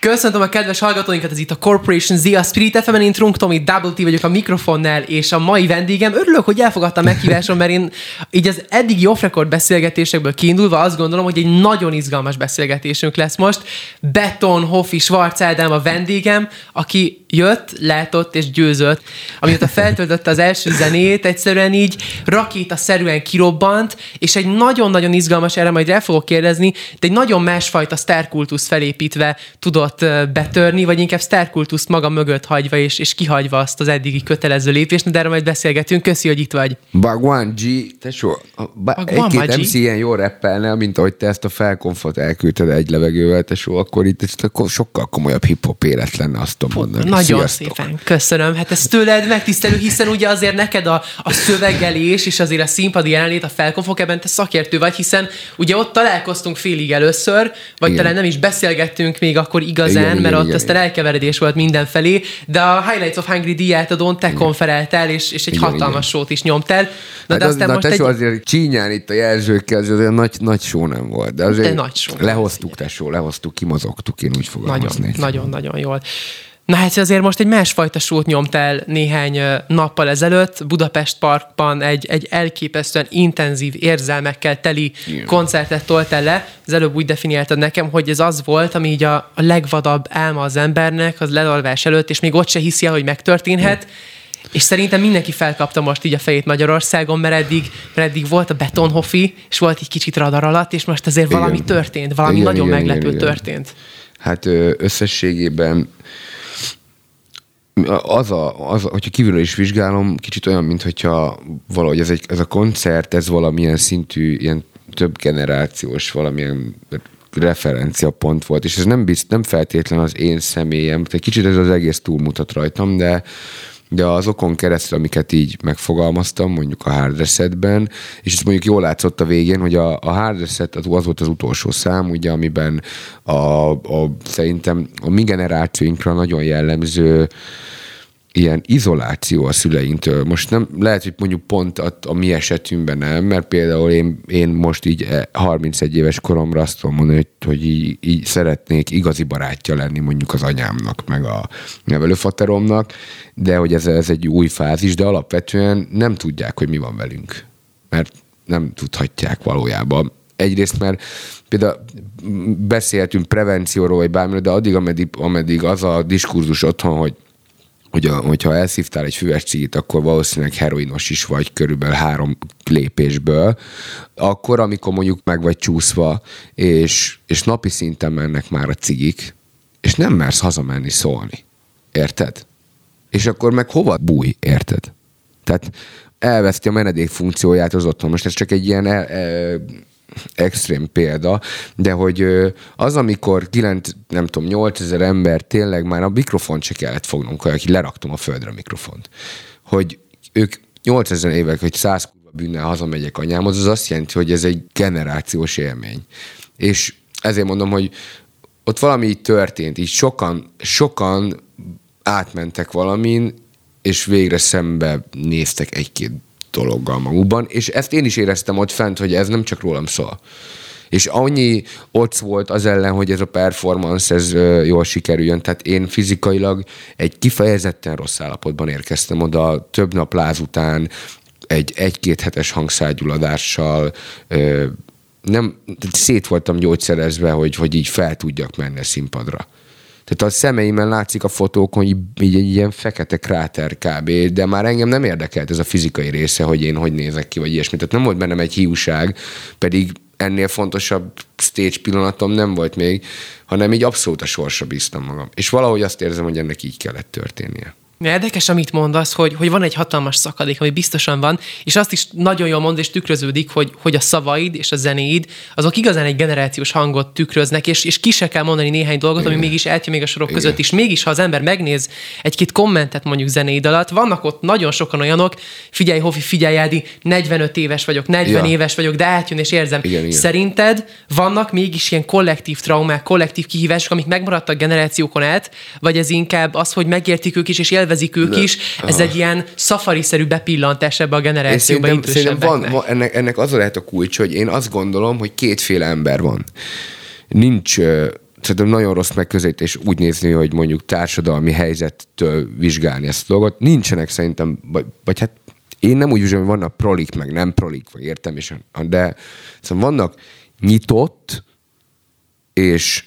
Köszöntöm a kedves hallgatóinkat, ez itt a Corporation Z, a Spirit FM-en, én Trunk Tomi, Double T vagyok a mikrofonnál, és a mai vendégem, örülök, hogy elfogadtam meghívásom, mert én így az eddigi off-record beszélgetésekből kiindulva azt gondolom, hogy egy nagyon izgalmas beszélgetésünk lesz most. Beton.Hofi, Schwarz Ádám a vendégem, aki jött, látott és győzött. Amióta feltöltötte az első zenét, egyszerűen így rakétaszerűen kirobbant, és egy nagyon-nagyon izgalmas, erre majd el fogok kérdezni, de egy nagyon másfajta sztárkultusz felépítve tudott betörni, vagy inkább sztárkultuszt maga mögött hagyva és kihagyva azt az eddigi kötelező lépést, de erről majd beszélgetünk. Köszi, hogy itt vagy. Bagwan G, tesó, egy-két MC ilyen jól rappelne, mint ahogy te ezt a felkonfot elküldted egy levegővel, tesó, akkor itt sokkal komolyabb hip-hop élet lenne, azt tudom mondani. Nagyon sziasztok. Szépen, köszönöm. Hát ez tőled megtisztelő, hiszen ugye azért neked a szövegelés és azért a színpadi jelenlét, a felkonfok, ebben te szakértő vagy, hiszen ugye ott találkoztunk félig először, vagy igen. Talán nem is beszélgettünk még akkor igazán, igen, mert ott aztán elkeveredés volt mindenfelé, de a Highlights of Hungary díjátadón te konferáltál, és egy hatalmas sót is nyomtál. Na, de aztán most tesó, azért csínyán itt a jelzőkkel, az azért nagy só nem volt, de azért de lehoztuk, tesó, kimozogtuk, én úgy fogalmazni. Nagyon jól. Na hát azért most egy másfajta sót nyomtál néhány nappal ezelőtt, Budapest Parkban egy elképesztően intenzív érzelmekkel teli koncertet toltál le. Az előbb úgy definiáltad nekem, hogy ez az volt, ami így a legvadabb álma az embernek az lealvás előtt, és még ott se hiszi el, hogy megtörténhet. És szerintem mindenki felkapta most így a fejét Magyarországon, mert eddig volt a Beton.Hofi, és volt egy kicsit radar alatt, és most azért valami történt, valami nagyon meglepő történt. Hát összességében az, hogyha kívülről is vizsgálom, kicsit olyan, mintha valahogy ez a koncert, ez valamilyen szintű, ilyen több generációs valamilyen referenciapont volt, és ez nem feltétlen az én személyem, tehát kicsit ez az egész túlmutat rajtam, de azokon keresztül, amiket így megfogalmaztam, mondjuk a Hard Resetben, és ez mondjuk jól látszott a végén, hogy a Hard Reset az volt az utolsó szám, ugye, amiben szerintem a mi generációinkra nagyon jellemző ilyen izoláció a szüleinktől. Most nem, lehet, hogy mondjuk pont a mi esetünkben nem, mert például én most így 31 éves koromra azt tudom mondani, hogy így szeretnék igazi barátja lenni mondjuk az anyámnak, meg a nevelőfateromnak, de hogy ez egy új fázis, de alapvetően nem tudják, hogy mi van velünk, mert nem tudhatják valójában. Egyrészt, mert például beszéltünk prevencióról, vagy bármilyen, de ameddig az a diskurzus otthon, hogyha elszívtál egy füves cigit, akkor valószínűleg heroinos is vagy körülbelül 3 lépésből, akkor amikor mondjuk meg vagy csúszva, és napi szinten mennek már a cigik, és nem mersz hazamenni szólni. Érted? És akkor meg hova búj? Érted? Tehát elveszti a menedék funkcióját az otthon. Most ez csak egy ilyen extrém példa, de hogy az, amikor 8000 ember tényleg már a mikrofont se kellett fognunk, aki leraktam a földre a mikrofont, hogy ők 8000 évek, hogy 100 kurva bűnnel hazamegyek anyámhoz, az azt jelenti, hogy ez egy generációs élmény. És ezért mondom, hogy ott valami így történt, így sokan átmentek valamin, és végre szembe néztek egy-két dologgal magukban, és ezt én is éreztem ott fent, hogy ez nem csak rólam szól. És annyi ott volt az ellen, hogy ez a performance, ez jól sikerüljön. Tehát én fizikailag egy kifejezetten rossz állapotban érkeztem oda, több nap láz után, egy-két hetes hangszágyuladással, szét voltam gyógyszerezve, hogy így fel tudjak menni a színpadra. Tehát a szemeimen látszik a fotókon, így egy ilyen fekete kráter kb. De már engem nem érdekelt ez a fizikai része, hogy én hogy nézek ki, vagy ilyesmi. Tehát nem volt bennem egy hiúság, pedig ennél fontosabb stage pillanatom nem volt még, hanem így abszolút a sorsa bíztam magam. És valahogy azt érzem, hogy ennek így kellett történnie. Érdekes, amit mondasz, hogy van egy hatalmas szakadék, ami biztosan van, és azt is nagyon jól mondod, és tükröződik, hogy a szavaid és a zenéid, azok igazán egy generációs hangot tükröznek, és ki se kell mondani néhány dolgot, ami mégis eltűn még a sorok között is. Mégis, ha az ember megnéz egy-két kommentet mondjuk zenéid alatt, vannak ott nagyon sokan olyanok, figyelj Hofi, figyelj Ádi, 45 éves vagyok, 40 éves vagyok, de átjön és érzem. Igen. Szerinted vannak mégis ilyen kollektív traumák, kollektív kihívások, amik megmaradtak generációkon át, vagy ez inkább az, hogy megértik ők is, és élvezik ők is, ez egy ilyen szafariszerű bepillantás ebbe a generációba. Szerintem van ennek az a lehet a kulcs, hogy én azt gondolom, hogy kétféle ember van. Nincs, szerintem nagyon rossz megközelítés úgy nézni, hogy mondjuk társadalmi helyzettől vizsgálni ezt a dolgot. Nincsenek szerintem, vagy hát én nem úgy vizsgálom, hogy vannak prolik, meg nem prolik, vagy értem is, de szóval vannak nyitott, és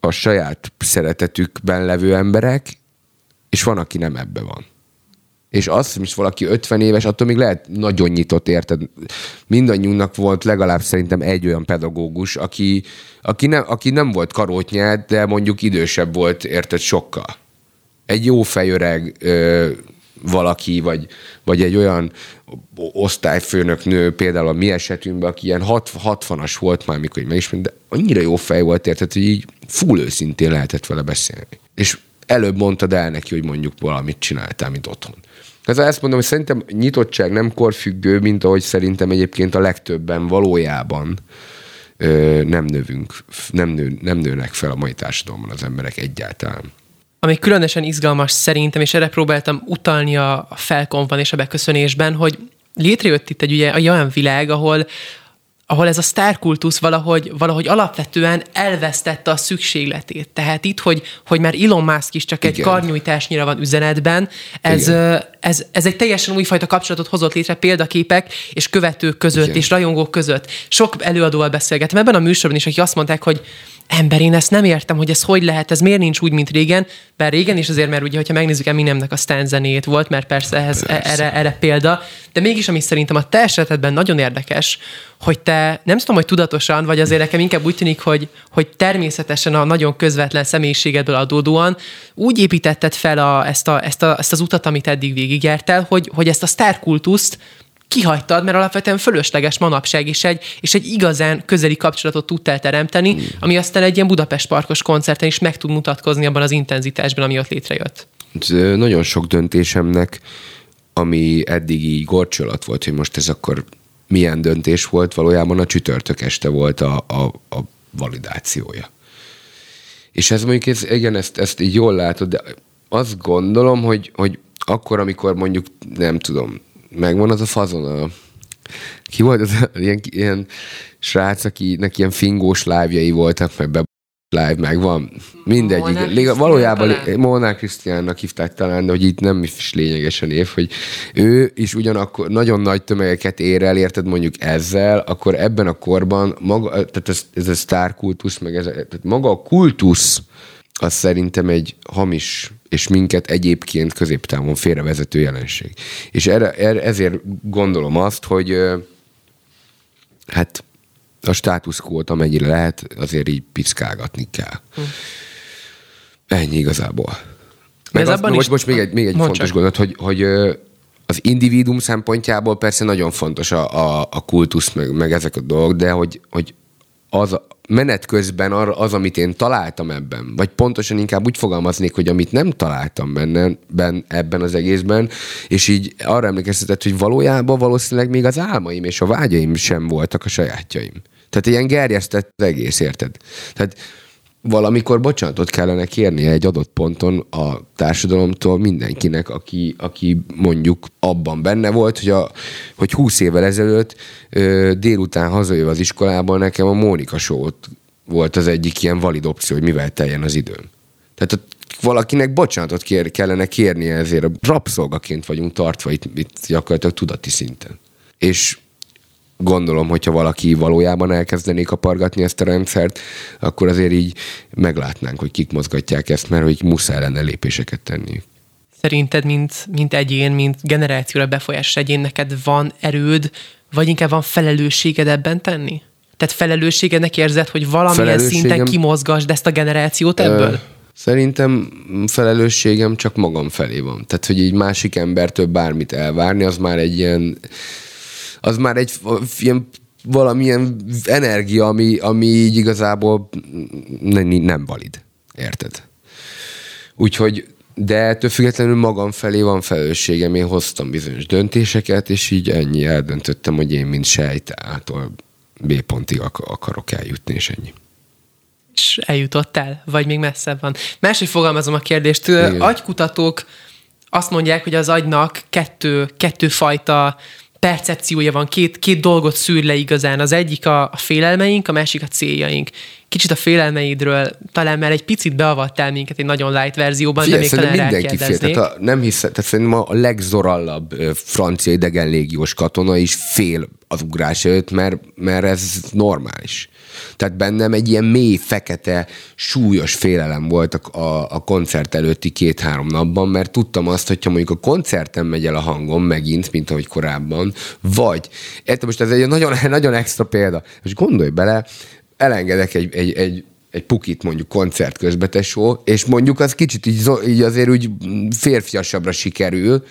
a saját szeretetükben levő emberek, és van, aki nem ebbe van. És azt hiszem, hogy valaki 50 éves, attól még lehet nagyon nyitott, érted? Mindannyiunknak volt legalább szerintem egy olyan pedagógus, aki nem volt karótnyád, de mondjuk idősebb volt, érted, sokkal. Egy jó fejöreg valaki, vagy egy olyan osztályfőnöknő, például a mi esetünkben, aki ilyen 60-as volt már, mikor megismert, de annyira jó fej volt, érted, hogy így full őszintén lehetett vele beszélni. És előbb mondtad el neki, hogy mondjuk valamit csináltál, mint otthon. Ezzel ezt mondom, hogy szerintem nyitottság nem korfüggő, mint ahogy szerintem egyébként a legtöbben valójában nem nőnek fel a mai társadalomban az emberek egyáltalán. Ami különösen izgalmas szerintem, és erre próbáltam utalni a felkonban és a beköszönésben, hogy létrejött itt egy olyan világ, ahol ez a sztárkultusz valahogy alapvetően elvesztette a szükségletét. Tehát itt, hogy már Elon Musk is csak egy karnyújtásnyira van üzenetben, ez egy teljesen újfajta kapcsolatot hozott létre példaképek és követők között, és rajongók között. Sok előadóval beszélgettem ebben a műsorban is, akik azt mondták, hogy ember, én ezt nem értem, hogy ez hogy lehet, ez miért nincs úgy, mint régen, bár régen is azért, mert ugye, hogyha megnézzük Eminemnek a Stan zenéjét volt, mert persze erre példa, de mégis, ami szerintem a te esetedben nagyon érdekes, hogy te nem tudom, hogy tudatosan, vagy azért nekem inkább úgy tűnik, hogy természetesen a nagyon közvetlen személyiségedből adódóan úgy építetted fel ezt az utat, amit eddig végigjártál, hogy ezt a sztárkultuszt kihagytad, mert alapvetően fölösleges manapság is és egy igazán közeli kapcsolatot tudtál teremteni, ami aztán egy ilyen Budapest Parkos koncerten is meg tud mutatkozni abban az intenzitásban, ami ott létrejött. Nagyon sok döntésemnek, ami eddig így gorcsolat volt, hogy most ez akkor milyen döntés volt, valójában a csütörtök este volt a validációja. És ez mondjuk, ezt így jól látod, de azt gondolom, hogy akkor, amikor mondjuk, nem tudom, megvan az a fazon. Ki volt az ilyen srác, akinek ilyen fingós live-jai voltak, meg live, meg van. Mindegyik. Valójában Molnár Krisztiánnak hívták talán, de hogy itt nem is lényegesen év, hogy ő is ugyanakkor nagyon nagy tömegeket ér el, érted mondjuk ezzel, akkor ebben a korban maga, tehát ez a sztárkultusz, meg tehát maga a kultusz, az szerintem egy hamis és minket egyébként középtávon félrevezető jelenség. És ezért gondolom azt, hogy hát a status quót, amennyire lehet, azért így piszkálgatni kell. Ennyi igazából. Most még egy fontos gondolat, hogy az individuum szempontjából persze nagyon fontos a kultusz, meg ezek a dolgok, de hogy az menet közben az, amit én találtam ebben, vagy pontosan inkább úgy fogalmaznék, hogy amit nem találtam ebben az egészben, és így arra emlékeztetett, hogy valójában valószínűleg még az álmaim és a vágyaim sem voltak a sajátjaim. Tehát ilyen gerjesztett az egész, érted? Tehát valamikor bocsánatot kellene kérnie egy adott ponton a társadalomtól mindenkinek, aki mondjuk abban benne volt, hogy 20 évvel ezelőtt délután hazajöv az iskolából nekem a Mónika Show volt az egyik ilyen valid opció, hogy mivel teljen az időm. Tehát valakinek bocsánatot kellene kérnie, ezért a rabszolgaként vagyunk tartva itt gyakorlatilag tudati szinten. És gondolom, hogyha valaki valójában elkezdené kapargatni ezt a rendszert, akkor azért így meglátnánk, hogy kik mozgatják ezt, mert hogy muszáj lenne lépéseket tenni. Szerinted, mint egyén, mint generációra befolyásos egyén, neked van erőd, vagy inkább van felelősséged ebben tenni? Tehát felelősségednek érzed, hogy valamilyen szinten kimozgasd ezt a generációt ebből? Szerintem felelősségem csak magam felé van. Tehát, hogy így másik embertől bármit elvárni, az már egy ilyen valamilyen energia, ami így igazából nem valid. Érted? Úgyhogy, de ettől függetlenül magam felé van felelősségem. Én hoztam bizonyos döntéseket, és így ennyi, eldöntöttem, hogy én mint sejt A-tól B pontig akarok eljutni, és ennyi. És eljutottál? Vagy még messzebb van? Máshogy fogalmazom a kérdést. Igen. Agykutatók azt mondják, hogy az agynak kettő fajta percepciója van, két dolgot szűr le igazán. Az egyik a félelmeink, a másik a céljaink. Kicsit a félelmeidről talán már egy picit beavattál minket egy nagyon light verzióban, de még talán rákérdeznék. Nem hiszem, tehát szerintem a legzorallabb francia idegenlégiós katona is fél az ugrás előtt, mert ez normális. Tehát bennem egy ilyen mély, fekete, súlyos félelem volt a koncert előtti 2-3 napban, mert tudtam azt, hogyha mondjuk a koncerten megy el a hangom megint, mint ahogy korábban, vagy, most ez egy nagyon, nagyon extra példa, és gondolj bele, elengedek egy pukit mondjuk koncert közbe, tesó, és mondjuk az kicsit így azért úgy férfiasabbra sikerül,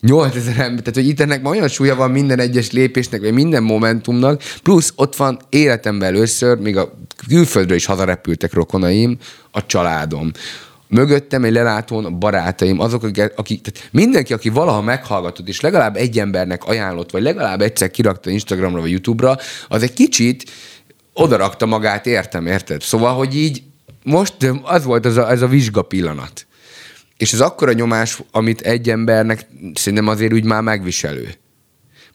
8000 ember, tehát hogy itt ennek ma olyan súlya van minden egyes lépésnek, vagy minden momentumnak, plusz ott van életemben először, még a külföldről is hazarepültek rokonaim, a családom. Mögöttem egy lelátón a barátaim, azok, akik, tehát mindenki, aki valaha meghallgatott, és legalább egy embernek ajánlott, vagy legalább egyszer kirakta Instagramra, vagy YouTube-ra, az egy kicsit odarakta magát, érted? Szóval, hogy így most az volt ez a vizsga pillanat. És ez akkora nyomás, amit egy embernek szerintem azért úgy már megviselő.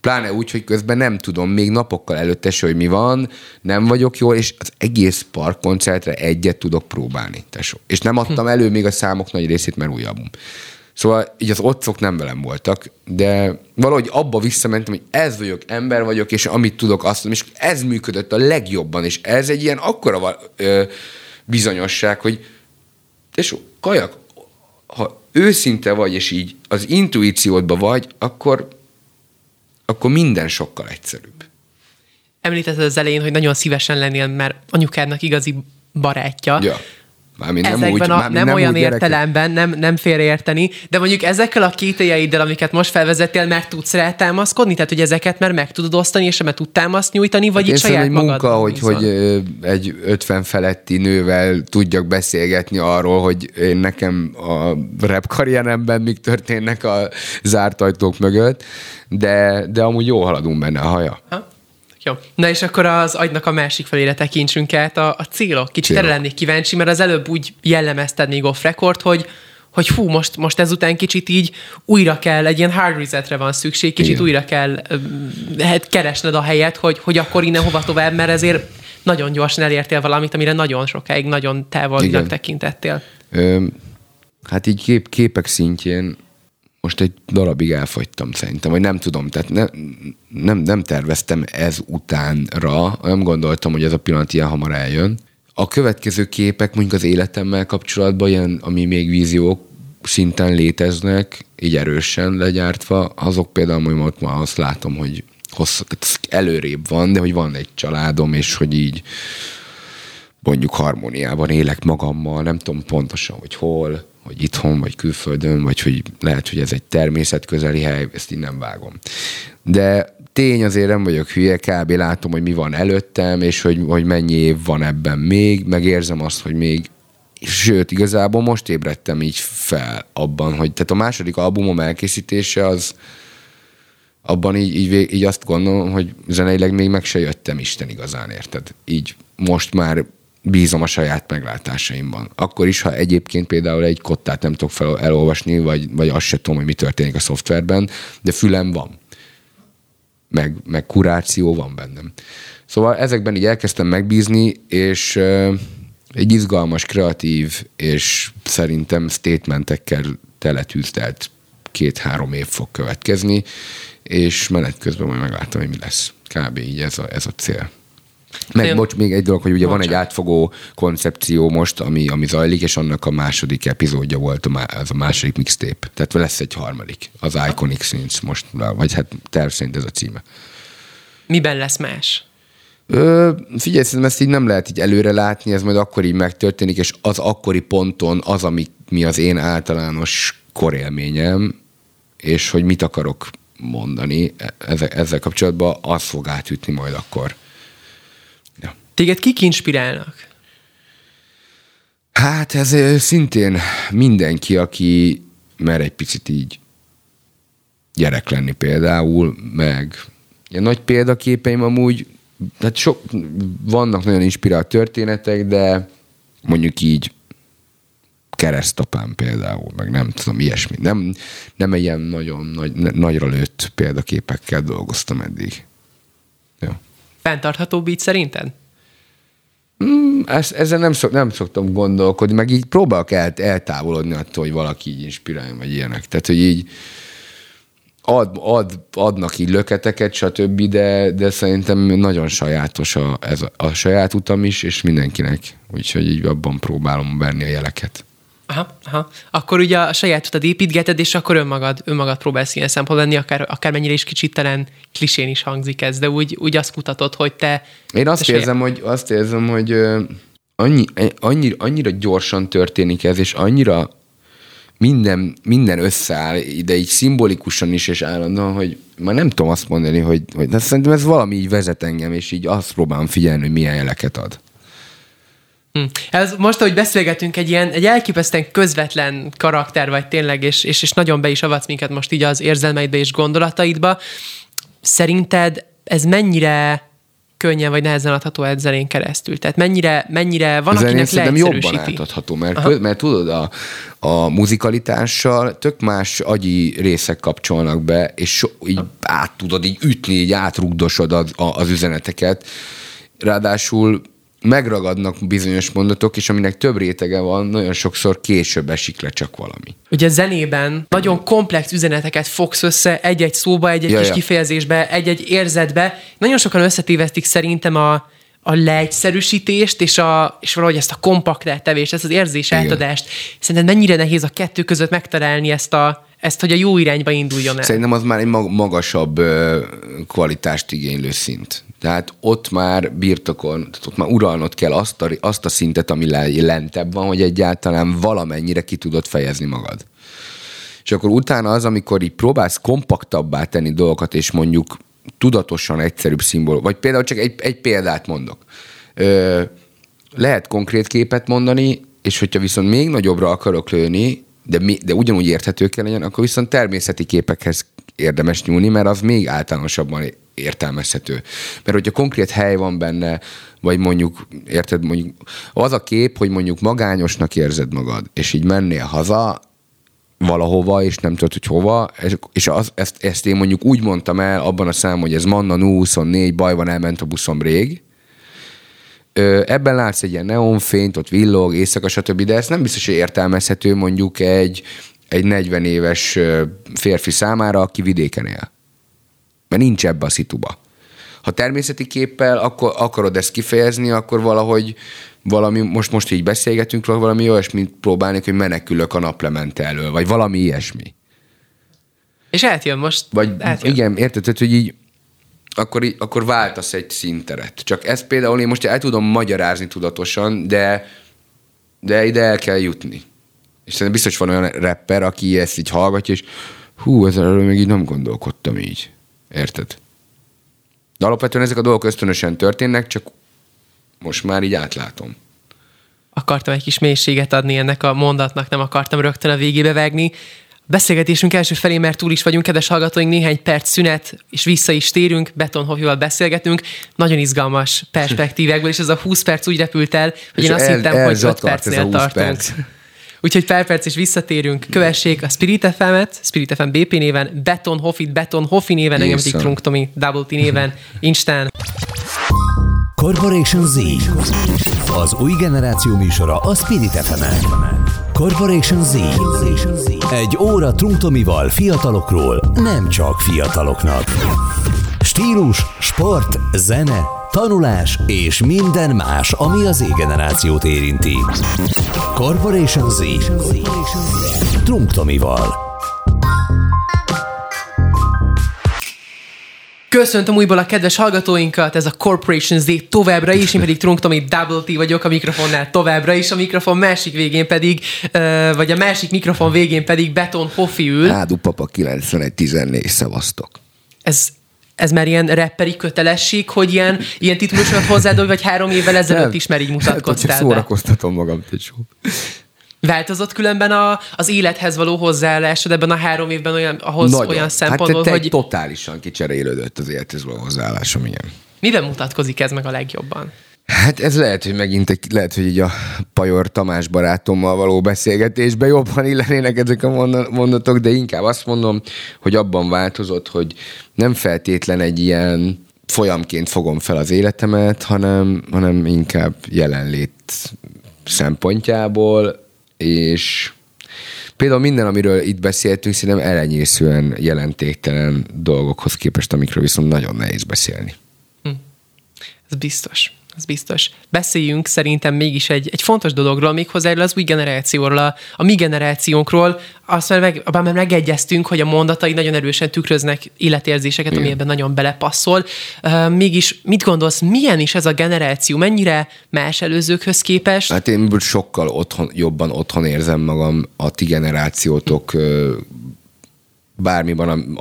Pláne úgy, hogy közben nem tudom, még napokkal előtte se, hogy mi van, nem vagyok jól, és az egész park koncertre egyet tudok próbálni, tesó. És nem adtam elő még a számok nagy részét, mert új album. Szóval így az otcok nem velem voltak, de valahogy abba visszamentem, hogy ez vagyok, ember vagyok, és amit tudok, azt tudom, és ez működött a legjobban, és ez egy ilyen akkora bizonyosság, hogy tesó, kajak, ha őszinte vagy, és így az intuíciódba vagy, akkor minden sokkal egyszerűbb. Említetted az elején, hogy nagyon szívesen lennél már anyukádnak igazi barátja. Ja. Ezekben nem, úgy, nem olyan értelemben, nem félreérteni, de mondjuk ezekkel a kételjeiddel, amiket most felvezettél, már tudsz rá támaszkodni? Tehát, hogy ezeket már meg tudod osztani, és meg tud támaszt nyújtani, vagy hát itt saját magad? Munka, hogy egy 50 feletti nővel tudjak beszélgetni arról, hogy én nekem a rap karrieremben mik történnek a zárt ajtók mögött, de amúgy jó haladunk benne a haja. Ha? Jó. Na és akkor az agynak a másik felére tekintsünk át, a célok. Kicsit erre lennék kíváncsi, mert az előbb úgy jellemezted még off record, hogy hú, most ezután kicsit így újra kell, egy ilyen hard resetre van szükség, kicsit igen. Újra kell keresned a helyet, hogy akkor innen hova tovább, mert ezért nagyon gyorsan elértél valamit, amire nagyon sokáig, nagyon távolinak tekintettél. Hát így képek szintjén most egy darabig elfogytam szerintem, vagy nem tudom, tehát nem terveztem ez utánra, nem gondoltam, hogy ez a pillanat ilyen hamar eljön. A következő képek mondjuk az életemmel kapcsolatban ilyen, ami még víziók szinten léteznek, így erősen legyártva, azok például most már azt látom, hogy hosszú, előrébb van, de hogy van egy családom, és hogy így mondjuk harmóniában élek magammal, nem tudom pontosan, hogy hol, hogy itthon, vagy külföldön, vagy hogy lehet, hogy ez egy természetközeli hely, ezt így nem vágom. De tény, azért nem vagyok hülye, kb. Látom, hogy mi van előttem, és hogy mennyi év van ebben még, meg érzem azt, hogy még, sőt, igazából most ébredtem így fel abban, hogy tehát a második albumom elkészítése az abban így azt gondolom, hogy zeneileg még meg se jöttem Isten igazán, érted? Így most már bízom a saját meglátásaimban. Akkor is, ha egyébként például egy kottát nem tudok elolvasni, vagy azt se tudom, hogy mi történik a szoftverben, de fülem van. Meg kuráció van bennem. Szóval ezekben így elkezdtem megbízni, és egy izgalmas, kreatív, és szerintem statementekkel teletűzdelt 2-3 év fog következni, és menet közben majd meglátom, hogy mi lesz. Kb. Így ez a cél. Meg bocs, még egy dolog, hogy ugye van egy átfogó koncepció most, ami zajlik, és annak a második epizódja volt, az a második mixtape. Tehát lesz egy harmadik. Az Iconic Scenes most, vagy hát terv szerint ez a címe. Miben lesz más? Figyelj, szerintem ezt így nem lehet így előre látni, ez majd akkor így megtörténik, és az akkori ponton az, ami mi az én általános korélményem, és hogy mit akarok mondani ezzel kapcsolatban, az fog átütni majd akkor. Ja. Téged kik inspirálnak? Hát ez szintén mindenki, aki mer egy picit így gyerek lenni például, meg ilyen nagy példaképeim amúgy, hát sok, vannak nagyon inspirált történetek, de mondjuk így keresztapám például, meg nem tudom, ilyesmi. Nem ilyen nagyon nagyra lőtt példaképekkel dolgoztam eddig. Jó. Fenntarthatóbb így szerinted? Ezzel nem szoktam gondolkodni, meg így próbálok eltávolodni attól, hogy valaki így inspiráljon, vagy ilyenek. Tehát, hogy így adnak így löketeket, stb., de szerintem nagyon sajátos a saját utam is, és mindenkinek. Úgyhogy így abban próbálom venni a jeleket. Aha. Akkor ugye a saját utad építgeted, és akkor önmagad próbálsz ilyen szempontból lenni, akármennyire is kicsit talán klisén is hangzik ez, de úgy azt kutatod, hogy te... Én azt érzem, hogy annyira gyorsan történik ez, és annyira minden összeáll, de így szimbolikusan is, és állandóan, hogy már nem tudom azt mondani, hogy de szerintem ez valami így vezet engem, és így azt próbálom figyelni, hogy milyen jeleket ad. Ez most, ahogy beszélgetünk, egy elképesztően közvetlen karakter vagy tényleg, és nagyon be is avatsz minket most így az érzelmeidbe és gondolataidba. Szerinted ez mennyire könnyen vagy nehezen adható egy zenén keresztül? Tehát mennyire van, akinek leegyszerűsíti? Szerintem jobban átadható, mert tudod, a muzikalitással tök más agyi részek kapcsolnak be, és így át tudod így ütni, így átrugdosod az üzeneteket. Ráadásul megragadnak bizonyos mondatok, és aminek több rétege van, nagyon sokszor később esik le csak valami. Ugye zenében nagyon komplex üzeneteket fogsz össze egy-egy szóba, egy-egy kis kifejezésbe, egy-egy érzetbe. Nagyon sokan összetévesztik szerintem a leegyszerűsítést, és valahogy ezt a kompakt eltevést, ezt az érzés átadást. Szerinted mennyire nehéz a kettő között megtalálni ezt, hogy a jó irányba induljon el? Szerintem az már egy magasabb kvalitást igénylő szint. Tehát ott már ott már uralnod kell azt a szintet, ami lentebb van, hogy egyáltalán valamennyire ki tudod fejezni magad. És akkor utána az, amikor így próbálsz kompaktabbá tenni dolgokat, és mondjuk tudatosan egyszerűbb szimbólum, vagy például csak egy példát mondok. Lehet konkrét képet mondani, és hogyha viszont még nagyobbra akarok lőni, de ugyanúgy érthető kell legyen, akkor viszont természeti képekhez érdemes nyúlni, mert az még általánosabban értelmezhető. Mert hogyha konkrét hely van benne, vagy mondjuk, érted, mondjuk az a kép, hogy mondjuk magányosnak érzed magad, és így mennél haza valahova, és nem tudod, hogy hova, és ezt én mondjuk úgy mondtam el abban a számban, hogy ez Manna 24, baj van, elment a buszom rég. Ebben látsz egy ilyen neonfényt, ott villog, éjszaka, stb., de ez nem biztos, hogy értelmezhető mondjuk egy 40 éves férfi számára, aki vidéken él. Mert nincs ebbe a szituba. Ha természeti képpel akarod ezt kifejezni, akkor valahogy valami, most így beszélgetünk róla, valami olyasmit próbálnék, hogy menekülök a naplemente elől, vagy valami ilyesmi. És átjön most. Vagy átjön. Igen, érted, hogy így akkor váltasz egy színteret. Csak ezt például én most el tudom magyarázni tudatosan, de ide el kell jutni. És szerintem biztos van olyan rapper, aki ezt így hallgatja, és hú, ezzel még így nem gondolkodtam így. Érted? De alapvetően ezek a dolgok ösztönösen történnek, csak most már így átlátom. Akartam egy kis mélységet adni ennek a mondatnak, nem akartam rögtön a végébe vágni. Beszélgetésünk első felé, mert túl is vagyunk, kedves hallgatóink, néhány perc szünet, és vissza is térünk, Beton.Hofival beszélgetünk. Nagyon izgalmas perspektívekből, és ez a 20 perc úgy repült el, hogy én azt hittem, hogy 5 percnél tartunk. Úgyhogy pár perc is visszatérünk. Kövessék a Spirit FM-et, Spirit FM BP néven, Beton.Hofit, Beton.Hofi néven, engem pedig Trunk Tomi, Double T néven, Instán. Corporation Z. Az új generáció műsora a Spirit FM-en. Corporation Z. Egy óra Trunk Tomival fiatalokról, nem csak fiataloknak. Stílus, sport, zene, tanulás és minden más, ami az Z-generációt érinti. Corporation Z. Trunk Tomival. Köszöntöm újból a kedves hallgatóinkat, ez a Corporation Z továbbra is, én pedig Trunk Tomi Double T vagyok a mikrofonnál továbbra is, a mikrofon másik végén pedig, vagy a másik mikrofon végén pedig Beton.Hofi ül. Hádu papa 91-14, szavaztok. Ez már ilyen rapperi kötelesség, hogy ilyen titulusokat hozzádolj, vagy 3 évvel ezelőtt is már így mutatkoztál. Hát, csak szórakoztatom magam, ticsó. Változott különben az élethez való hozzáállásod ebben a 3 évben olyan szempontból, hogy... totálisan kicserélődött az élethez való hozzáállásom, igen. Miben mutatkozik ez meg a legjobban? Hát ez lehet, hogy így a Pajor Tamás barátommal való beszélgetésben jobban illenének ezek a mondatok, de inkább azt mondom, hogy abban változott, hogy nem feltétlen egy ilyen folyamként fogom fel az életemet, hanem inkább jelenlét szempontjából, és például minden, amiről itt beszéltünk, szerintem elenyészően jelentéktelen dolgokhoz képest, amikről viszont nagyon nehéz beszélni. Ez biztos. Ez biztos. Beszéljünk szerintem mégis egy fontos dologról, méghozzá erről az új generációról, a mi generációnkról. Azt már megegyeztünk, hogy a mondatai nagyon erősen tükröznek életérzéseket, ami ebben nagyon belepasszol. Mégis mit gondolsz, milyen is ez a generáció? Mennyire más előzőkhöz képest? Hát én sokkal jobban otthon érzem magam a ti generációtok bármiban,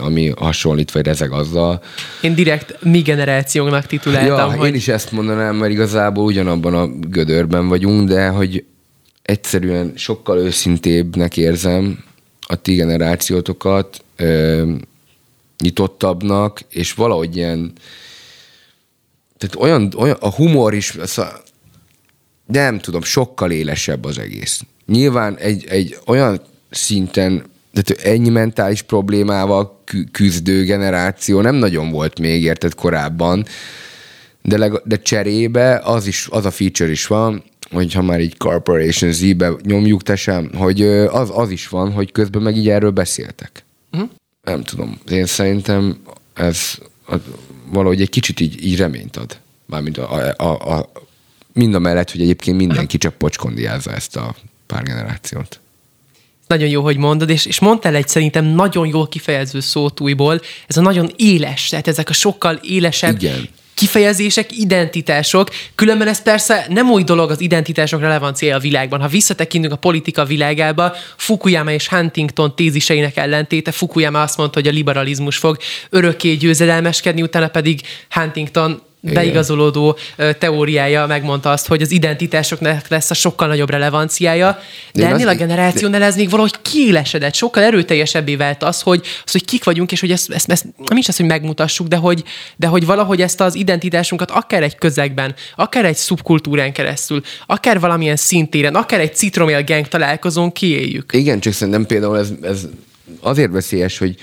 ami hasonlít, vagy rezeg azzal. Én direkt mi generációnak tituláltam. Ja, hogy... én is ezt mondanám, mert igazából ugyanabban a gödörben vagyunk, de hogy egyszerűen sokkal őszintébbnek érzem a ti generációtokat, nyitottabbnak, és valahogy ilyen, tehát olyan a humor is, nem tudom, sokkal élesebb az egész. Nyilván egy olyan szinten, tehát ennyi mentális problémával küzdő generáció nem nagyon volt még, érted, korábban, de cserébe az a feature is van, hogyha már így Corporation Z-be nyomjuk, tesem, hogy az is van, hogy közben meg így erről beszéltek. Mm. Nem tudom. Én szerintem ez valahogy egy kicsit így reményt ad. Mármint mind a mellett, hogy egyébként mindenki csak pocskondiázza ezt a pár generációt. Nagyon jó, hogy mondod, és mondtál egy szerintem nagyon jól kifejező szót újból, ez a nagyon éles, tehát ezek a sokkal élesebb kifejezések, identitások. Különben ez persze nem új dolog az identitások relevanciája a világban. Ha visszatekintünk a politika világába, Fukuyama és Huntington téziseinek ellentéte, Fukuyama azt mondta, hogy a liberalizmus fog örökké győzedelmeskedni, utána pedig Huntington beigazolódó teóriája megmondta azt, hogy az identitásoknak lesz a sokkal nagyobb relevanciája, de ennél a generációnál ez még valahogy kiélesedett, sokkal erőteljesebbé vált az, hogy kik vagyunk, és hogy ezt nem is az, hogy megmutassuk, de hogy valahogy ezt az identitásunkat akár egy közegben, akár egy szubkultúrán keresztül, akár valamilyen szintéren, akár egy citromél gang találkozón kiéljük. Igen, csak szerintem például ez azért veszélyes, hogy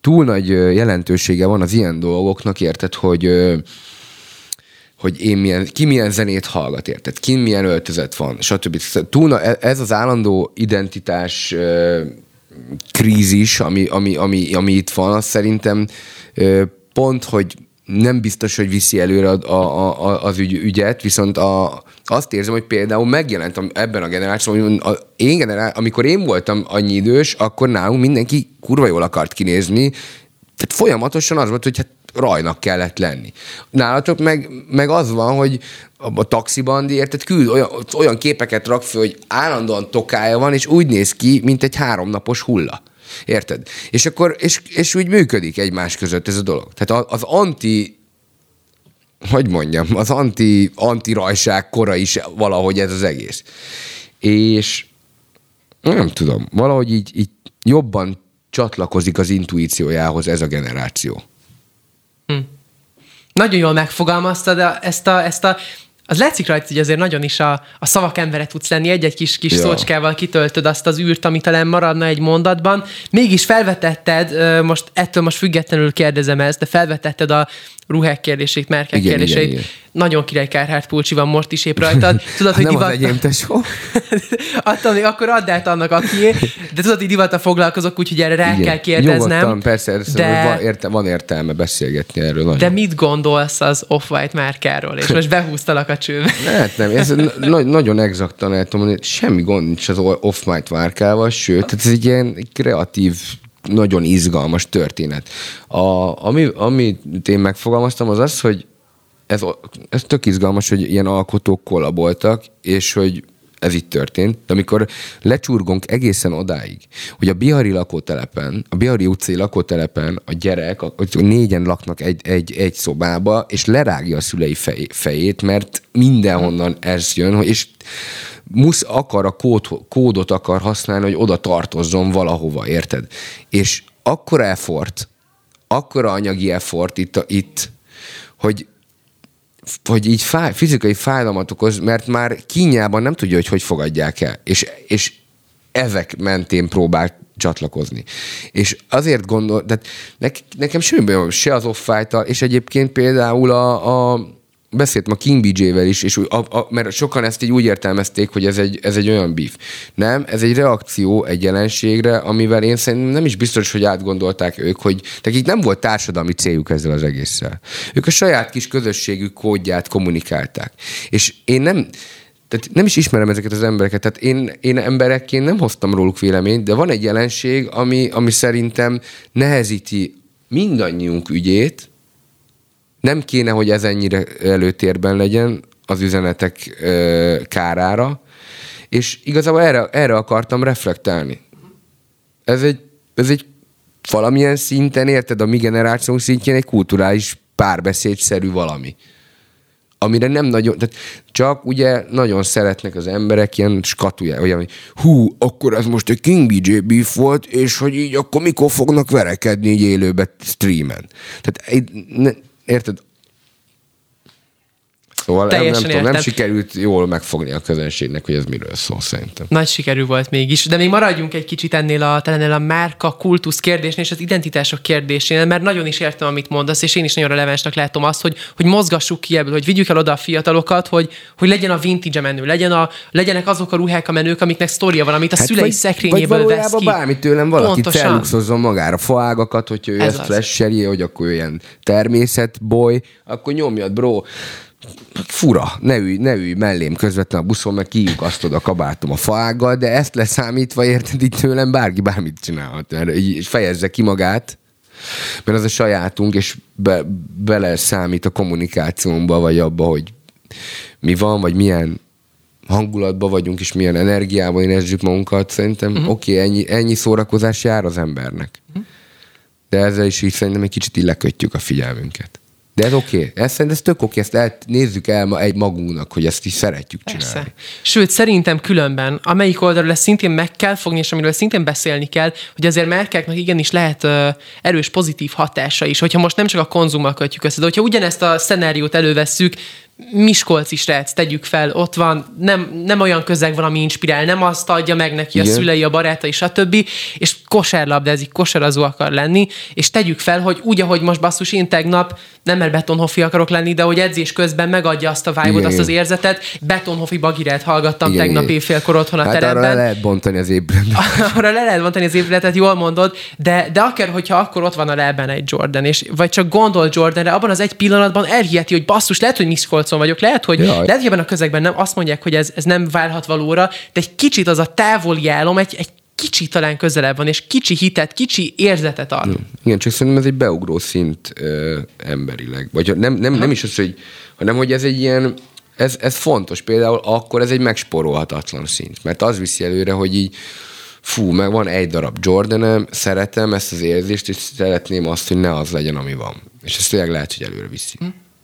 túl nagy jelentősége van az ilyen dolgoknak, érted, hogy ki milyen zenét hallgat, érted, ki milyen öltözet van, stb. Ez az állandó identitás krízis, ami itt van, az szerintem pont, hogy nem biztos, hogy viszi előre az ügyet, viszont azt érzem, hogy például megjelent ebben a generációban, amikor én voltam annyi idős, akkor nálunk mindenki kurva jól akart kinézni, tehát folyamatosan az volt, hogy hát rajnak kellett lenni. Nálatok meg az van, hogy a taxibandi, érted, küld olyan képeket rak fel, hogy állandóan tokája van, és úgy néz ki, mint egy 3 napos hulla. Érted? És akkor, és úgy működik egymás között ez a dolog. Tehát az anti-rajság kora is valahogy ez az egész. És nem tudom, valahogy így jobban csatlakozik az intuíciójához ez a generáció. Nagyon jól megfogalmaztad ezt a az látszik rajta, hogy azért nagyon is a szavak embere tudsz lenni, egy-egy kis szócskával kitöltöd azt az űrt, ami talán maradna egy mondatban. Mégis felvetetted, most ettől most függetlenül kérdezem ezt, de felvetetted a ruhák kérdését, márkák kérdéseit. Igen. Nagyon király Carhartt pulcsi van, most is épp rajtad. Tudod, hogy nem divat... az enyém, tesó. Akkor add át annak, akié. De tudod, hogy divata foglalkozok, úgyhogy erre rá kell kérdeznem. Nyugodtan, persze, van értelme beszélgetni erről. Nagyon. De mit gondolsz az Off-White márkáról? És most behúztalak a csőbe. Hát nem, ez nagyon exaktan el tudom mondani, semmi gond nincs az Off-White márkával, sőt, ez egy ilyen kreatív nagyon izgalmas történet. Amit én megfogalmaztam, az az, hogy ez tök izgalmas, hogy ilyen alkotók kollaboltak, és hogy ez itt történt, de amikor lecsurgunk egészen odáig, hogy a Bihari lakótelepen, a Bihari utcai lakótelepen a gyerek, négyen laknak egy szobába, és lerágja a szülei fejét, mert mindenhonnan ez jön, és kódot akar használni, hogy oda tartozzon valahova, érted? És akkora effort, akkora anyagi effort itt hogy így fizikai fájdalmat okoz, mert már Kínjában nem tudja, hogy fogadják el. És ezek mentén próbál csatlakozni. És azért tehát nekem semmi bajom se az Off-White-tal, és egyébként például beszélt ma KingBJ-vel is, és mert sokan ezt így úgy értelmezték, hogy ez egy olyan beef. Nem, ez egy reakció egy jelenségre, amivel én szerintem nem is biztos, hogy átgondolták ők, hogy nekik nem volt társadalmi céljuk ezzel az egésszel. Ők a saját kis közösségük kódját kommunikálták. És én nem is ismerem ezeket az embereket, tehát én emberekként nem hoztam róluk véleményt, de van egy jelenség, ami szerintem nehezíti mindannyiunk ügyét. Nem kéne, hogy ez ennyire előtérben legyen az üzenetek kárára, és igazából erre akartam reflektálni. Ez egy valamilyen szinten, érted, a mi generációnk szintjén egy kulturális párbeszédszerű valami, amire nem nagyon, tehát csak ugye nagyon szeretnek az emberek ilyen skatuját, olyan, hogy hú, akkor ez most egy KingBJ beef volt, és hogy így akkor mikor fognak verekedni így élőben streamen. Tehát érted? Szóval nem sikerült jól megfogni a közönségnek, hogy ez miről szól szerintem. Nagy sikerű volt mégis, de még maradjunk egy kicsit ennél a márka kultusz kérdésnél és az identitások kérdésénél, mert nagyon is értem, amit mondasz, és én is nagyon relevánsnak látom azt, hogy mozgassuk ki ebből, hogy vigyük el oda a fiatalokat, hogy legyen a vintage menő, legyenek azok a ruhák a menők, amiknek sztoria van, amit a szülei szekrényéből vesz ki. Bármi tőlem valaki felluxozzon magára faágakat, hogyha ő ezt flasheli, hogy akkor ilyen természetboly, akkor nyomjad, bro. Fura, ne ülj mellém közvetlen a buszon, mert kiukasztod a kabátom a faággal, de ezt leszámítva, érted, így tőlem bárki bármit csinálhat, és fejezze ki magát, mert az a sajátunk, és bele számít a kommunikációmba, vagy abba, hogy mi van, vagy milyen hangulatban vagyunk, és milyen energiában érezzük magunkat, szerintem ennyi szórakozás jár az embernek. De ezzel is így szerintem egy kicsit így lekötjük a figyelmünket. De ez oké. Ez tök oké, ezt nézzük el ma egy magunknak, hogy ezt is szeretjük csinálni. Persze. Sőt, szerintem különben, amelyik oldalról ezt szintén meg kell fogni, és amiről szintén beszélni kell, hogy azért márkáknak igenis lehet erős pozitív hatása is, hogyha most nem csak a konzummal kötjük össze, de hogyha ugyanezt a szenáriót elővesszük, miskolci srác, tegyük fel, ott van, nem olyan közeg van, ami inspirál, nem azt adja meg neki a szülei, a barátai, stb. És kosárlabdázik, kosarazó akar lenni, és tegyük fel, hogy úgy, ahogy most basszus, én tegnap nem mert Beton.Hofi akarok lenni, de hogy edzés közben megadja azt a vibe-ot, azt az érzetet. Beton.Hofi bagirát hallgattam tegnap éjfélkor otthon a teremben. Arra le lehet bontani az ébredet. Arra le lehet bontani az ébredet, jól mondod, de akár, hogyha akkor ott van a lelben egy Jordan, vagy csak gondol Jordanre, abban az egy pillanatban elhiheti, hogy basszus, lehet, hogy Miskolc vagyok. Lehet, hogy ebben a közegben nem azt mondják, hogy ez nem válhat valóra, de egy kicsit az a távoli álom, egy kicsi talán közelebb van, és kicsi hitet, kicsi érzetet ad. Igen, csak szerintem ez egy beugró szint emberileg. Vagy nem is az, hanem hogy ez egy ilyen, ez fontos. Például akkor ez egy megsporolhatatlan szint, mert az viszi előre, hogy így fú, meg van egy darab Jordanem, szeretem ezt az érzést, és szeretném azt, hogy ne az legyen, ami van. És ezt tényleg lehet, hogy előre viszi.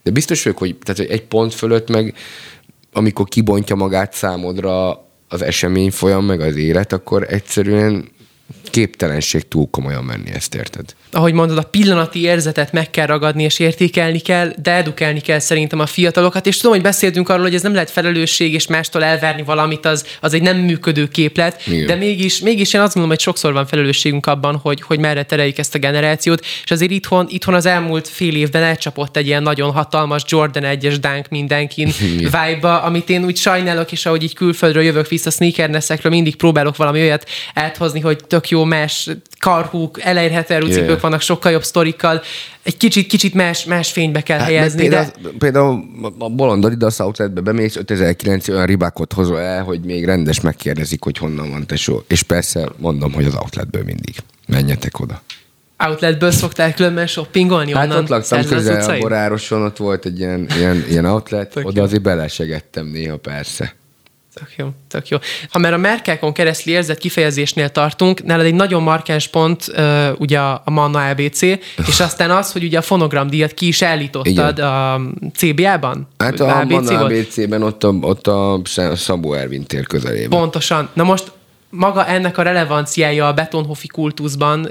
De biztos vagyok, hogy egy pont fölött meg, amikor kibontja magát számodra az esemény folyam, meg az élet, akkor egyszerűen képtelenség túl komolyan menni, ezt érted? Ahogy mondod, a pillanati érzetet meg kell ragadni és értékelni kell, de edukálni kell szerintem a fiatalokat, és tudom, hogy beszéltünk arról, hogy ez nem lehet felelősség, és mástól elvárni valamit, az egy nem működő képlet, igen. De mégis én azt gondolom, hogy sokszor van felelősségünk abban, hogy merre tereljük ezt a generációt, és azért itthon az elmúlt fél évben elcsapott egy ilyen nagyon hatalmas Jordan 1-es dánk mindenkin vibe-ba, amit én úgy sajnálok, és ahogy így külföldről jövök vissza sneakernessekről, mindig próbálok valami olyat áthozni, hogy tök jó, más Carhartt, elérhető cipők vannak, sokkal jobb sztorikkal. Egy kicsit más fénybe kell helyezni. Például a Bolondor ide a Southletbe bemész, 5009 olyan ribákot hozol el, hogy még rendes megkérdezik, hogy honnan van tesó. És persze mondom, hogy az Outletből mindig. menjetek oda. Outletből szoktál különben shoppingolni? Hát onnan ott laktam közel a Borároson, ott volt egy ilyen outlet, oda azért belesegettem néha persze. Tök jó. Ha már a márkákon keresztül érzett kifejezésnél tartunk, nálad egy nagyon markáns pont ugye a Manna ABC, és aztán az, hogy ugye a fonogramdíjat ki is állítottad a CBA-ban? Hát a Manna ABC-ben ott a Szabó Ervin tér közelében. Pontosan. Na most maga ennek a relevanciája a Beton.Hofi kultuszban,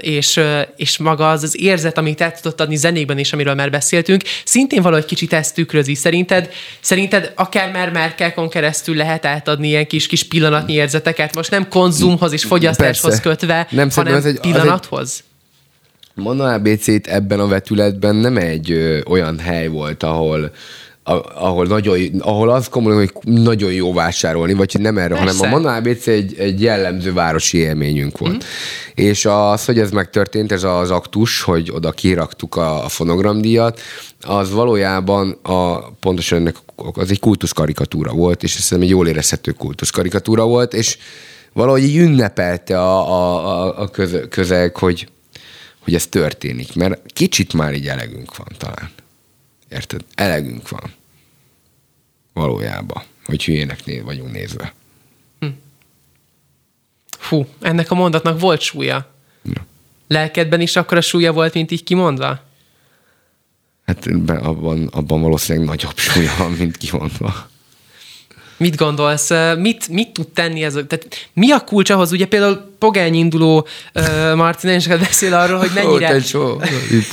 és maga az érzet, amit el tudott adni zenékben is, amiről már beszéltünk, szintén valahogy kicsit ezt tükrözi. Szerinted akár már márkákon keresztül lehet átadni ilyen kis pillanatnyi érzeteket? Most nem konzumhoz és fogyasztáshoz persze, kötve, nem, hanem az egy, pillanathoz? Manna ABC-t ebben a vetületben nem egy olyan hely volt, ahol azt kommunikálom, hogy nagyon jó vásárolni, vagy nem erre, persze, hanem a Manna ABC egy jellemző városi élményünk volt. Mm-hmm. És az, hogy ez megtörtént, ez az aktus, hogy oda kiraktuk a fonogramdíjat, az valójában pontosan ennek az egy kultuszkarikatúra volt, és szerintem egy jól érezhető kultuszkarikatúra volt, és valahogy így ünnepelte a közeg, hogy ez történik, mert kicsit már így elegünk van talán. Érted? Elegünk van. Valójában. Hogy hülyének vagyunk nézve. Fú, ennek a mondatnak volt súlya. Ja. Lelkedben is akkora súlya volt, mint így kimondva? Hát abban valószínűleg nagyobb súlya van, mint kimondva. Mit gondolsz? Mit tud tenni ez? Tehát mi a kulcs ahhoz? Ugye például Pogány Induló Márci nagyon sokat beszél arról, hogy mennyire...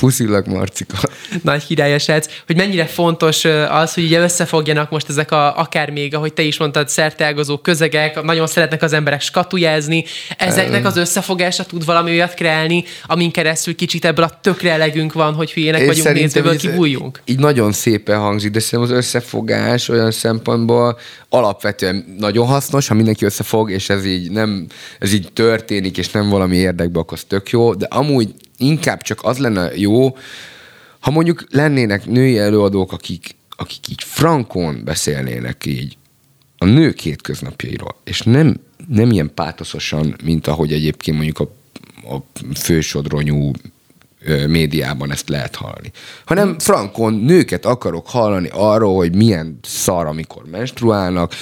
Puszillak Marcika. Nagy királya srác, hogy mennyire fontos az, hogy ugye összefogjanak most ezek akár még, ahogy te is mondtad, szerteágazó közegek, nagyon szeretnek az emberek skatujázni. Ezeknek az összefogása tud valami olyat kreálni, amin keresztül kicsit ebből a tökre elegünk van, hogy hülyének vagyunk nézőből, kibújjunk. Így nagyon szépen hangzik, de szerintem az összefogás olyan szempontból alapvetően nagyon hasznos, ha mindenki összefog, és ez így történik, és nem valami érdekbe, akkor az tök jó, de amúgy inkább csak az lenne jó, ha mondjuk lennének női előadók, akik így frankon beszélnének így a nők hétköznapjairól, és nem ilyen pátososan, mint ahogy egyébként mondjuk a fősodronyú médiában ezt lehet hallani. Hanem frankon nőket akarok hallani arról, hogy milyen szar, amikor menstruálnak,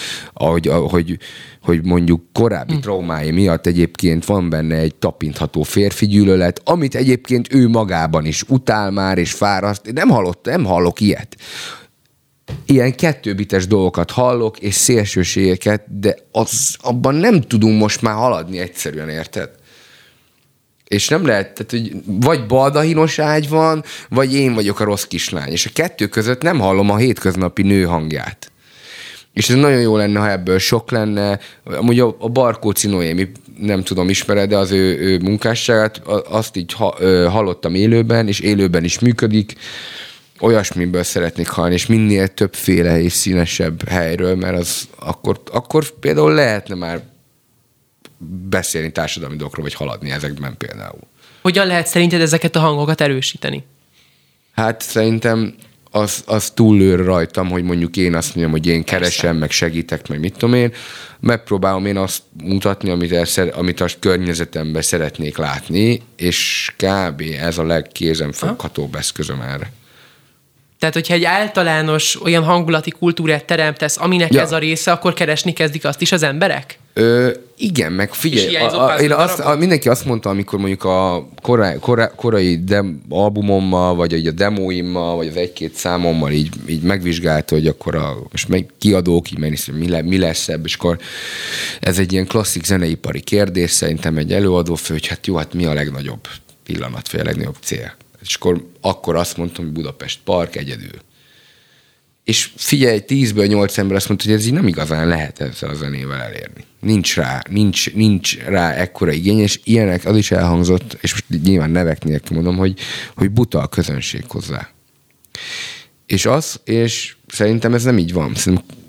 hogy mondjuk korábbi traumái miatt egyébként van benne egy tapintható férfi gyűlölet, amit egyébként ő magában is utál már, és fáraszt. Nem hallok ilyet. Ilyen kettőbites dolgokat hallok, és szélsőségeket, de abban nem tudunk most már haladni egyszerűen, érted? És nem lehet, tehát, hogy vagy baldahinos ágy van, vagy én vagyok a rossz kislány. És a kettő között nem hallom a hétköznapi nő hangját. És ez nagyon jó lenne, ha ebből sok lenne. Amúgy a Barkóci Noémi, nem tudom, ismered, de az ő munkásságát, azt így hallottam élőben, és élőben is működik. Olyasmiből szeretnék hallani, és minél többféle és színesebb helyről, mert az akkor például lehetne már beszélni társadalmi dolgokról, vagy haladni ezekben például. Hogyan lehet szerinted ezeket a hangokat erősíteni? Hát szerintem az túllőr rajtam, hogy mondjuk én azt mondjam, hogy én keresem, meg segítek, meg mit tudom én. Megpróbálom én azt mutatni, amit a környezetemben szeretnék látni, és kb. Ez a legkézenfoghatóbb eszközöm erre. Tehát, hogyha egy általános olyan hangulati kultúrát teremtesz, aminek ez a része, akkor keresni kezdik azt is az emberek? Igen, meg figyelj, mindenki azt mondta, amikor mondjuk a korai albumommal, vagy így a demóimmal, vagy az egy-két számommal így megvizsgálta, hogy akkor most meg kiadók, így megnéztem, mi lesz ebből, és akkor ez egy ilyen klasszik zeneipari kérdés, szerintem egy előadófő, hogy hát jó, hát mi a legnagyobb pillanat, vagy a legnagyobb cél? És akkor azt mondtam, hogy Budapest Park egyedül. És figyelj, 10-ből 8 ember azt mondta, hogy ez így nem igazán lehet ezzel a zenével elérni. Nincs rá ekkora igény, és ilyenek, az is elhangzott, és most nyilván nevek nélkül mondom, hogy buta a közönség hozzá. És szerintem ez nem így van.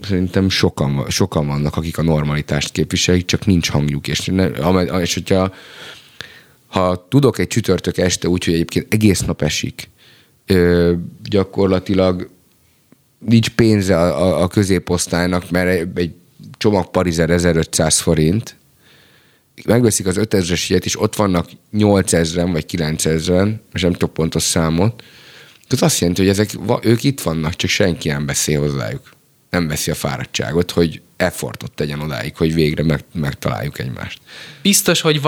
Szerintem sokan vannak, akik a normalitást képviselik, csak nincs hangjuk, és hogyha ha tudok egy csütörtök este úgy, hogy egyébként egész nap esik, gyakorlatilag nincs pénze a középosztálynak, mert egy csomag parizer 1500 forint, megveszik az 5000-es ilyet, és ott vannak 8000-en vagy 9000-en, és nem tudok pontos számot, az azt jelenti, hogy ezek, ők itt vannak, csak senki nem beszél hozzájuk. Nem veszi a fáradtságot, hogy effortot tegyen odáig, hogy végre megtaláljuk egymást. Biztos, hogy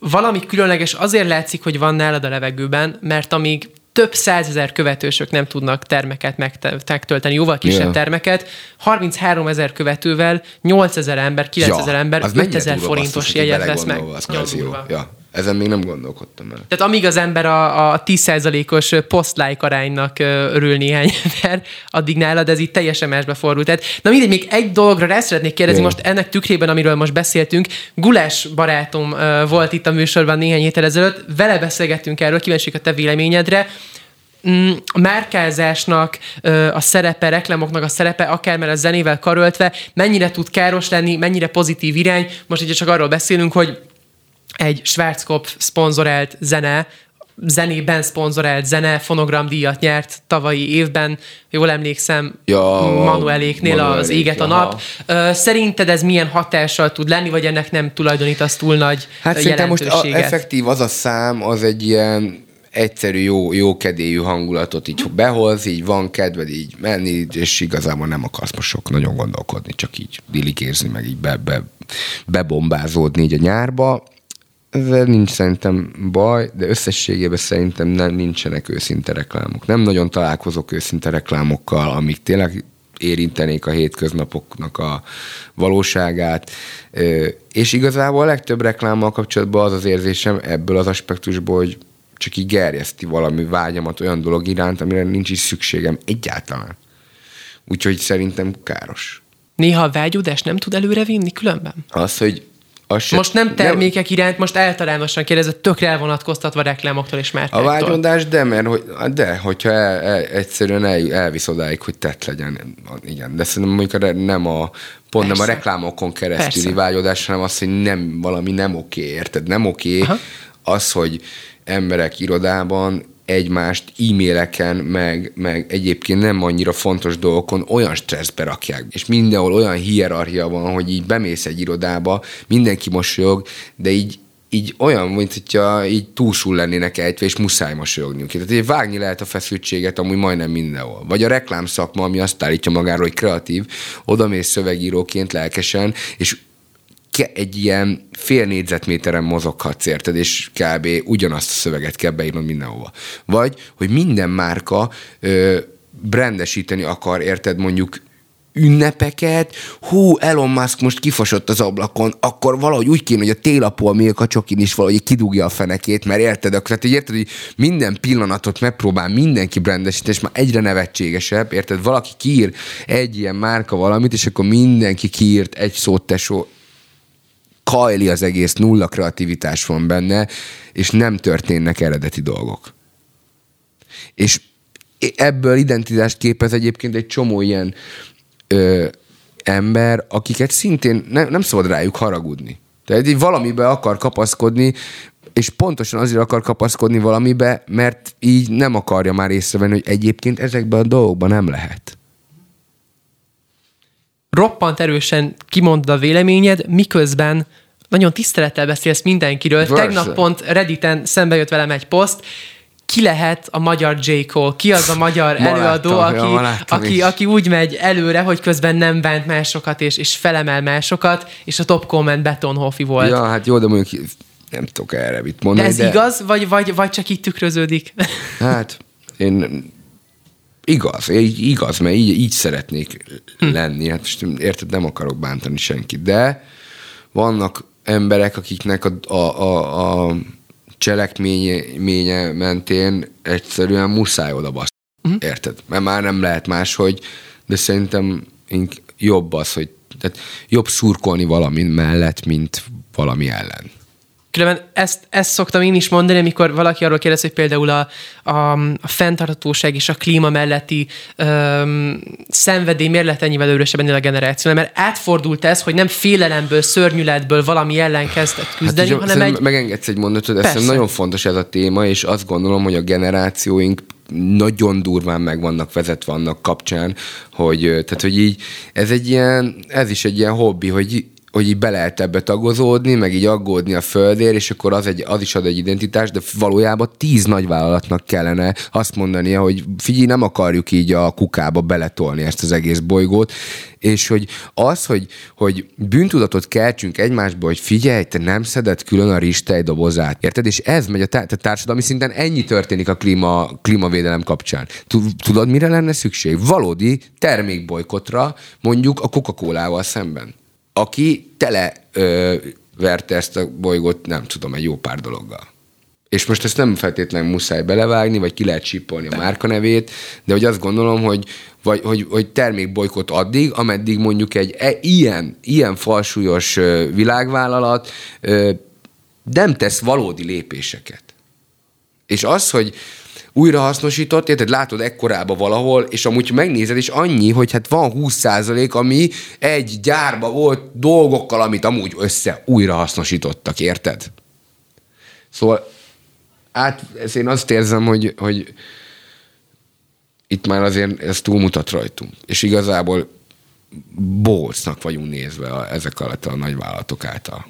valami különleges azért látszik, hogy van nálad a levegőben, mert amíg több százezer követősök nem tudnak termeket megtölteni, jóval kisebb termeket, 33 000 követővel 8000 ember, 9000 ember, 5000 forintos jegyet vesz meg. Ja, ezen még nem gondolkodtam el. Tehát amíg az ember a 10%-os post-like aránynak örül néhány ember, addig nálad ez így teljesen másba fordult. Tehát, na mindegy, még egy dologra rá szeretnék kérdezni most ennek tükrében, amiről most beszéltünk. Gules barátom volt itt a műsorban néhány héttel ezelőtt, vele beszélgettünk erről, kíváncsiak a te véleményedre. A márkázásnak a szerepe, reklámoknak a szerepe, akár már a zenével karöltve, mennyire tud káros lenni, mennyire pozitív irány. Most ugye csak arról beszélünk, hogy egy Schwarzkopf szponzorált zenében szponzorált zene fonogramdíjat nyert tavalyi évben, jól emlékszem, Manueléknél az Éget a nap. Szerinted ez milyen hatással tud lenni, vagy ennek nem tulajdonítasz túl nagy jelentőséget? Hát most effektív az a szám, az egy ilyen egyszerű, jó kedélyű hangulatot így behoz, így van kedved így menni, és igazából nem akarsz most sok nagyon gondolkodni, csak így diligérzni, meg így bebombázódni így a nyárba. Ezzel nincs szerintem baj, de összességében szerintem nincsenek őszinte reklámok. Nem nagyon találkozok őszinte reklámokkal, amik tényleg érintenék a hétköznapoknak a valóságát. És igazából a legtöbb reklámmal kapcsolatban az az érzésem ebből az aspektusból, hogy csak így gerjeszti valami vágyamat olyan dolog iránt, amire nincs is szükségem egyáltalán. Úgyhogy szerintem káros. Néha a vágyódás nem tud előrevinni különben? Az, hogy most nem termékek iránt, most általánosan kérdezett, tökre elvonatkoztatva reklámoktól és márkáktól. A vágyondás, hogyha egyszerűen elvisz odáig, hogy tett legyen. Igen, de szerintem mondjuk nem a reklámokon keresztüli vágyodás, hanem az, hogy nem, valami nem oké, érted? Nem oké az, hogy emberek irodában egymást e-maileken, meg egyébként nem annyira fontos dolgokon olyan stresszbe rakják. És mindenhol olyan hierarchia van, hogy így bemész egy irodába, mindenki mosolyog, de így olyan, mint hogyha így túlsul lennének ejtve, és muszáj mosolyogniuk. Tehát így vágni lehet a feszültséget amúgy majdnem mindenhol. Vagy a reklámszakma, ami azt állítja magáról, hogy kreatív, odamész szövegíróként lelkesen, és egy ilyen fél négyzetméteren mozoghatsz, érted, és kb. Ugyanazt a szöveget kell beírnod mindenhova. Vagy, hogy minden márka brandesíteni akar, érted, mondjuk ünnepeket, Elon Musk most kifosott az ablakon, akkor valahogy úgy kéne, hogy a télapó a Milka csokin is valahogy kidugja a fenekét, mert érted, tehát így érted, hogy minden pillanatot megpróbál mindenki brandesíteni, és már egyre nevetségesebb, érted, valaki kiír egy ilyen márka valamit, és akkor mindenki kiírt egy szót, tesó, kajli az egész, nulla kreativitás van benne, és nem történnek eredeti dolgok. És ebből identitást képez egyébként egy csomó ilyen ember, akiket szintén nem szabad rájuk haragudni. Tehát így valamibe akar kapaszkodni, és pontosan azért akar kapaszkodni valamibe, mert így nem akarja már észrevenni, hogy egyébként ezekben a dolgokban nem lehet. Roppant erősen kimondod a véleményed, miközben nagyon tisztelettel beszélsz mindenkiről. Versen. Tegnap pont Redditen szembe jött velem egy poszt, ki lehet a magyar J.Cole? Ki az a magyar előadó, aki úgy megy előre, hogy közben nem bánt másokat, és felemel másokat, és a top comment Beton.Hofi volt. Ja, hát jó, de mondjuk nem tudok erre mit mondani. De ez igaz, vagy csak így tükröződik? Hát, Igaz, mert így szeretnék lenni. Hát most érted, nem akarok bántani senkit, de vannak emberek, akiknek a cselekménye mentén egyszerűen muszáj odabasz. Érted? Mert már nem lehet máshogy, de szerintem jobb az, hogy tehát jobb szurkolni valami mellett, mint valami ellen. Különben ezt szoktam én is mondani, amikor valaki arról kérdez, hogy például a fenntarthatóság és a klíma melletti szenvedély mérlet ennyivel erősebb ennél a generációnál, mert átfordult ez, hogy nem félelemből, szörnyületből valami ellen kezdett küzdeni, hát, hanem egy... Megengedsz egy mondatot, persze. Ezt nagyon fontos ez a téma, és azt gondolom, hogy a generációink nagyon durván meg vannak vezetve annak kapcsán, hogy így ez is egy ilyen hobbi, hogy hogy így be lehet ebbe tagozódni, meg így aggódni a földért, és akkor az is ad egy identitást, de valójában 10 nagyvállalatnak kellene azt mondania, hogy figyelj, nem akarjuk így a kukába beletolni ezt az egész bolygót, és hogy az, hogy bűntudatot keltsünk egymásba, hogy figyelj, te nem szedett külön a rizstej dobozát, érted? És ez megy a társadalmi szinten, ennyi történik a klímavédelem kapcsán. Tudod, mire lenne szükség? Valódi termékbojkotra, mondjuk a Coca-Colával szemben, aki televerte ezt a bolygót, nem tudom, egy jó pár dologgal. És most ezt nem feltétlenül muszáj belevágni, vagy ki lehet sípolni a márkanevét, de hogy azt gondolom, hogy termékbolykot addig, ameddig mondjuk egy ilyen falsúlyos világvállalat nem tesz valódi lépéseket. És az, hogy újrahasznosított, érted, látod ekkorába valahol, és amúgy megnézed, és annyi, hogy hát van 20%, ami egy gyárba volt dolgokkal, amit amúgy újrahasznosítottak, érted? Szóval én azt érzem, hogy itt már azért ez túlmutat rajtunk. És igazából bohócnak vagyunk nézve ezek alatt a nagyvállalatok által.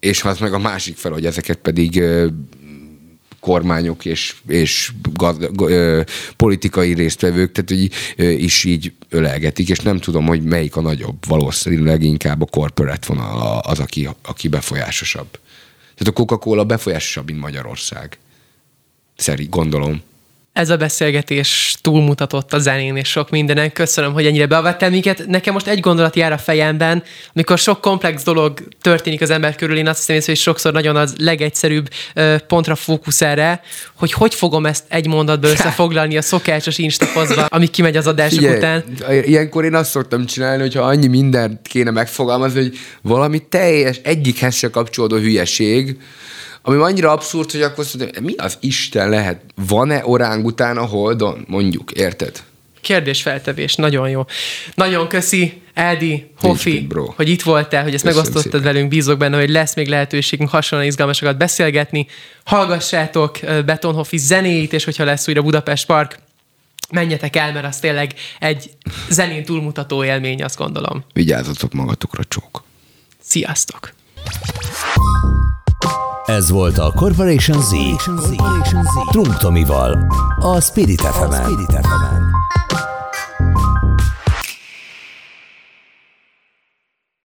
És az meg a másik fel, hogy ezeket pedig kormányok és politikai résztvevők, tehát hogy is így ölelgetik, és nem tudom, hogy melyik a nagyobb. Valószínűleg inkább a corporate vonal az, aki befolyásosabb. Tehát a Coca-Cola befolyásosabb, mint Magyarország. Gondolom. Ez a beszélgetés túlmutatott a zenén és sok mindenen. Köszönöm, hogy ennyire beavattál minket. Nekem most egy gondolat jár a fejemben, amikor sok komplex dolog történik az ember körül, én azt hiszem, hogy sokszor nagyon az legegyszerűbb pontra fókusz erre, hogy fogom ezt egy mondatba összefoglalni a szokásos Insta-posztba, ami kimegy az adások után. Ilyenkor én azt szoktam csinálni, hogyha annyi mindent kéne megfogalmazni, hogy valami teljes, egyikhez se kapcsolódó hülyeség, ami annyira abszurd, hogy akkor azt mondja, mi az Isten lehet? Van-e orángután a Holdon? Mondjuk, érted? Kérdésfeltevés, nagyon jó. Nagyon köszi, Ádi, Hofi, hogy itt voltál, hogy ezt megosztottad velünk, bízok benne, hogy lesz még lehetőségünk hasonlóan izgalmasokat beszélgetni. Hallgassátok Beton.Hofi zenéit, és hogyha lesz újra Budapest Park, menjetek el, mert az tényleg egy zenén túlmutató élmény, azt gondolom. Vigyázzatok magatokra, csók! Sziasztok! Ez volt a Corporation Z Trunk Tomival, a Spirit FM-en.